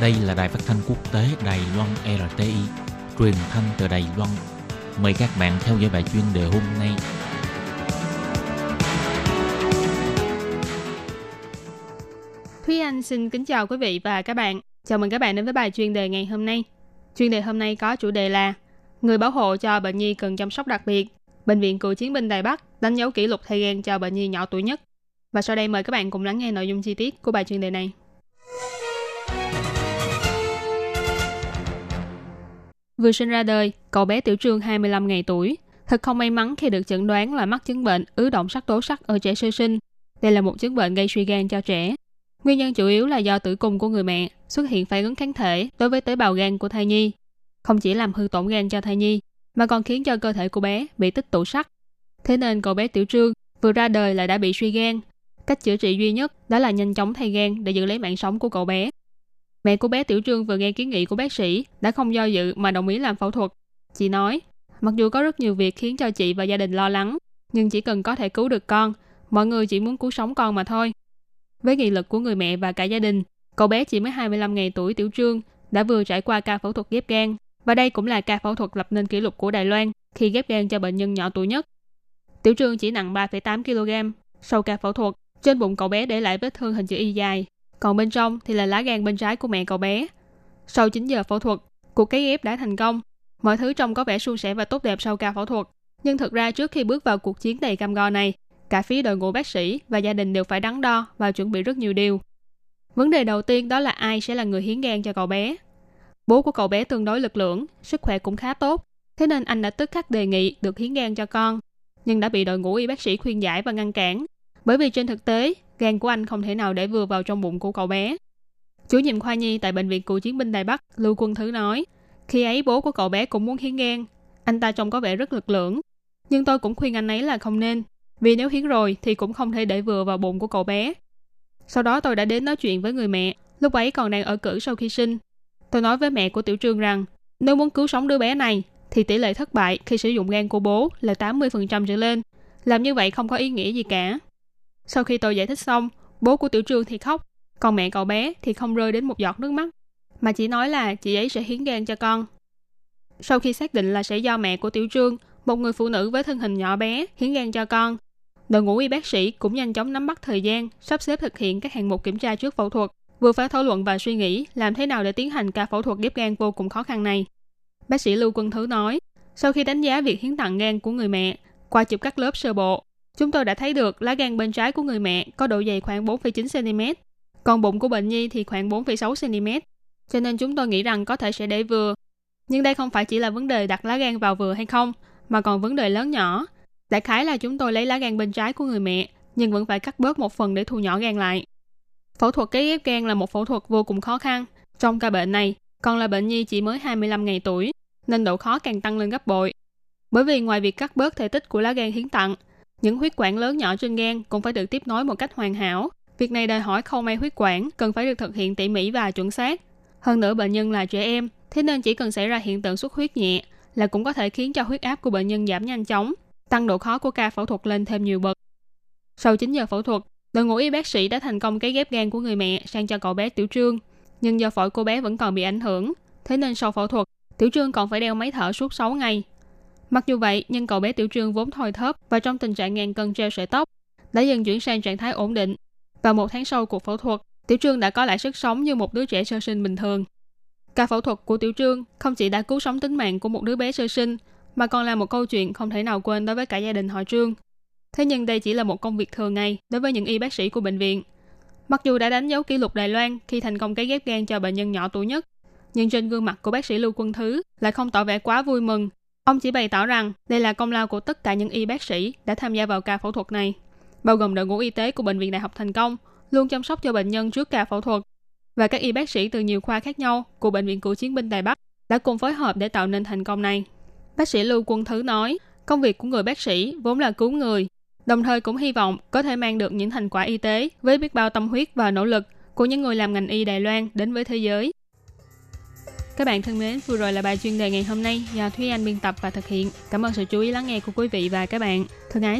Đây là Đài Phát Thanh Quốc tế Đài Loan RTI, truyền thanh từ Đài Loan. Mời các bạn theo dõi bài chuyên đề hôm nay. Thúy Anh xin kính chào quý vị và các bạn. Chào mừng các bạn đến với bài chuyên đề ngày hôm nay. Chuyên đề hôm nay có chủ đề là Người bảo hộ cho bệnh nhi cần chăm sóc đặc biệt. Bệnh viện Cựu Chiến binh Đài Bắc đánh dấu kỷ lục thay gan cho bệnh nhi nhỏ tuổi nhất. Và sau đây mời các bạn cùng lắng nghe nội dung chi tiết của bài chuyên đề này. Vừa sinh ra đời, cậu bé Tiểu Trương 25 ngày tuổi. Thật không may mắn khi được chẩn đoán là mắc chứng bệnh ứ động sắc tố sắt ở trẻ sơ sinh. Đây là một chứng bệnh gây suy gan cho trẻ. Nguyên nhân chủ yếu là do tử cung của người mẹ xuất hiện phản ứng kháng thể đối với tế bào gan của thai nhi. Không chỉ làm hư tổn gan cho thai nhi, mà còn khiến cho cơ thể của bé bị tích tụ sắt. Thế nên cậu bé Tiểu Trương vừa ra đời là đã bị suy gan. Cách chữa trị duy nhất đó là nhanh chóng thay gan để giữ lấy mạng sống của cậu bé. Mẹ của bé Tiểu Trương vừa nghe kiến nghị của bác sĩ đã không do dự mà đồng ý làm phẫu thuật. Chị nói, mặc dù có rất nhiều việc khiến cho chị và gia đình lo lắng, nhưng chỉ cần có thể cứu được con, mọi người chỉ muốn cứu sống con mà thôi. Với nghị lực của người mẹ và cả gia đình, cậu bé chỉ mới 25 ngày tuổi Tiểu Trương đã vừa trải qua ca phẫu thuật ghép gan. Và đây cũng là ca phẫu thuật lập nên kỷ lục của Đài Loan khi ghép gan cho bệnh nhân nhỏ tuổi nhất. Tiểu Trương chỉ nặng 3,8 kg. Sau ca phẫu thuật, trên bụng cậu bé để lại vết thương hình chữ Y dài, còn bên trong thì là lá gan bên trái của mẹ cậu bé. Sau 9 giờ phẫu thuật, cuộc cấy ghép đã thành công. Mọi thứ trông có vẻ suôn sẻ và tốt đẹp sau ca phẫu thuật. Nhưng thực ra trước khi bước vào cuộc chiến đầy cam go này, cả phía đội ngũ bác sĩ và gia đình đều phải đắn đo và chuẩn bị rất nhiều điều. Vấn đề đầu tiên đó là ai sẽ là người hiến gan cho cậu bé. Bố của cậu bé tương đối lực lưỡng, sức khỏe cũng khá tốt, thế nên anh đã tức khắc đề nghị được hiến gan cho con, nhưng đã bị đội ngũ y bác sĩ khuyên giải và ngăn cản, bởi vì trên thực tế, gan của anh không thể nào để vừa vào trong bụng của cậu bé. Chủ nhiệm khoa nhi tại Bệnh viện Cựu Chiến binh Đài Bắc, Lưu Quân Thứ nói, khi ấy bố của cậu bé cũng muốn hiến gan, anh ta trông có vẻ rất lực lưỡng, nhưng tôi cũng khuyên anh ấy là không nên, vì nếu hiến rồi thì cũng không thể để vừa vào bụng của cậu bé. Sau đó tôi đã đến nói chuyện với người mẹ, lúc ấy còn đang ở cữ sau khi sinh. Tôi nói với mẹ của Tiểu Trương rằng, nếu muốn cứu sống đứa bé này, thì tỷ lệ thất bại khi sử dụng gan của bố là 80% trở lên. Làm như vậy không có ý nghĩa gì cả. Sau khi tôi giải thích xong, bố của Tiểu Trương thì khóc, còn mẹ cậu bé thì không rơi đến một giọt nước mắt, mà chỉ nói là chị ấy sẽ hiến gan cho con. Sau khi xác định là sẽ do mẹ của Tiểu Trương, một người phụ nữ với thân hình nhỏ bé, hiến gan cho con, đội ngũ y bác sĩ cũng nhanh chóng nắm bắt thời gian, sắp xếp thực hiện các hạng mục kiểm tra trước phẫu thuật. Vừa phải thảo luận và suy nghĩ làm thế nào để tiến hành ca phẫu thuật ghép gan vô cùng khó khăn này. Bác sĩ Lưu Quân Thứ nói, sau khi đánh giá việc hiến tặng gan của người mẹ, qua chụp cắt lớp sơ bộ, chúng tôi đã thấy được lá gan bên trái của người mẹ có độ dày khoảng 4,9 cm, còn bụng của bệnh nhi thì khoảng 4,6 cm. Cho nên chúng tôi nghĩ rằng có thể sẽ để vừa. Nhưng đây không phải chỉ là vấn đề đặt lá gan vào vừa hay không, mà còn vấn đề lớn nhỏ. Đại khái là chúng tôi lấy lá gan bên trái của người mẹ, nhưng vẫn phải cắt bớt một phần để thu nhỏ gan lại. Phẫu thuật cấy ghép gan là một phẫu thuật vô cùng khó khăn. Trong ca bệnh này, còn là bệnh nhi chỉ mới 25 ngày tuổi, nên độ khó càng tăng lên gấp bội. Bởi vì ngoài việc cắt bớt thể tích của lá gan hiến tặng, những huyết quản lớn nhỏ trên gan cũng phải được tiếp nối một cách hoàn hảo. Việc này đòi hỏi khâu may huyết quản cần phải được thực hiện tỉ mỉ và chuẩn xác. Hơn nữa bệnh nhân là trẻ em, thế nên chỉ cần xảy ra hiện tượng xuất huyết nhẹ là cũng có thể khiến cho huyết áp của bệnh nhân giảm nhanh chóng, tăng độ khó của ca phẫu thuật lên thêm nhiều bậc. Sau 9 giờ phẫu thuật, đội ngũ y bác sĩ đã thành công cấy ghép gan của người mẹ sang cho cậu bé Tiểu Trương, nhưng do phổi cô bé vẫn còn bị ảnh hưởng, thế nên sau phẫu thuật, Tiểu Trương còn phải đeo máy thở suốt 6 ngày. Mặc dù vậy, nhưng cậu bé Tiểu Trương vốn thoi thóp và trong tình trạng ngàn cân treo sợi tóc, đã dần chuyển sang trạng thái ổn định. Và 1 tháng sau cuộc phẫu thuật, Tiểu Trương đã có lại sức sống như một đứa trẻ sơ sinh bình thường. Ca phẫu thuật của Tiểu Trương không chỉ đã cứu sống tính mạng của một đứa bé sơ sinh, mà còn là một câu chuyện không thể nào quên đối với cả gia đình họ Trương. Thế nhưng đây chỉ là một công việc thường ngày đối với những y bác sĩ của bệnh viện. Mặc dù đã đánh dấu kỷ lục Đài Loan khi thành công cấy ghép gan cho bệnh nhân nhỏ tuổi nhất, nhưng trên gương mặt của bác sĩ Lưu Quân Thứ lại không tỏ vẻ quá vui mừng. Ông chỉ bày tỏ rằng đây là công lao của tất cả những y bác sĩ đã tham gia vào ca phẫu thuật này, bao gồm đội ngũ y tế của Bệnh viện Đại học Thành công luôn chăm sóc cho bệnh nhân trước ca phẫu thuật, và các y bác sĩ từ nhiều khoa khác nhau của Bệnh viện Cựu Chiến binh Đài Bắc đã cùng phối hợp để tạo nên thành công này. Bác sĩ Lưu Quân Thứ nói, công việc của người bác sĩ vốn là cứu người, đồng thời cũng hy vọng có thể mang được những thành quả y tế với biết bao tâm huyết và nỗ lực của những người làm ngành y Đài Loan đến với thế giới. Các bạn thân mến, vừa rồi là bài chuyên đề ngày hôm nay do Thúy Anh biên tập và thực hiện. Cảm ơn sự chú ý lắng nghe của quý vị và các bạn. Thân ái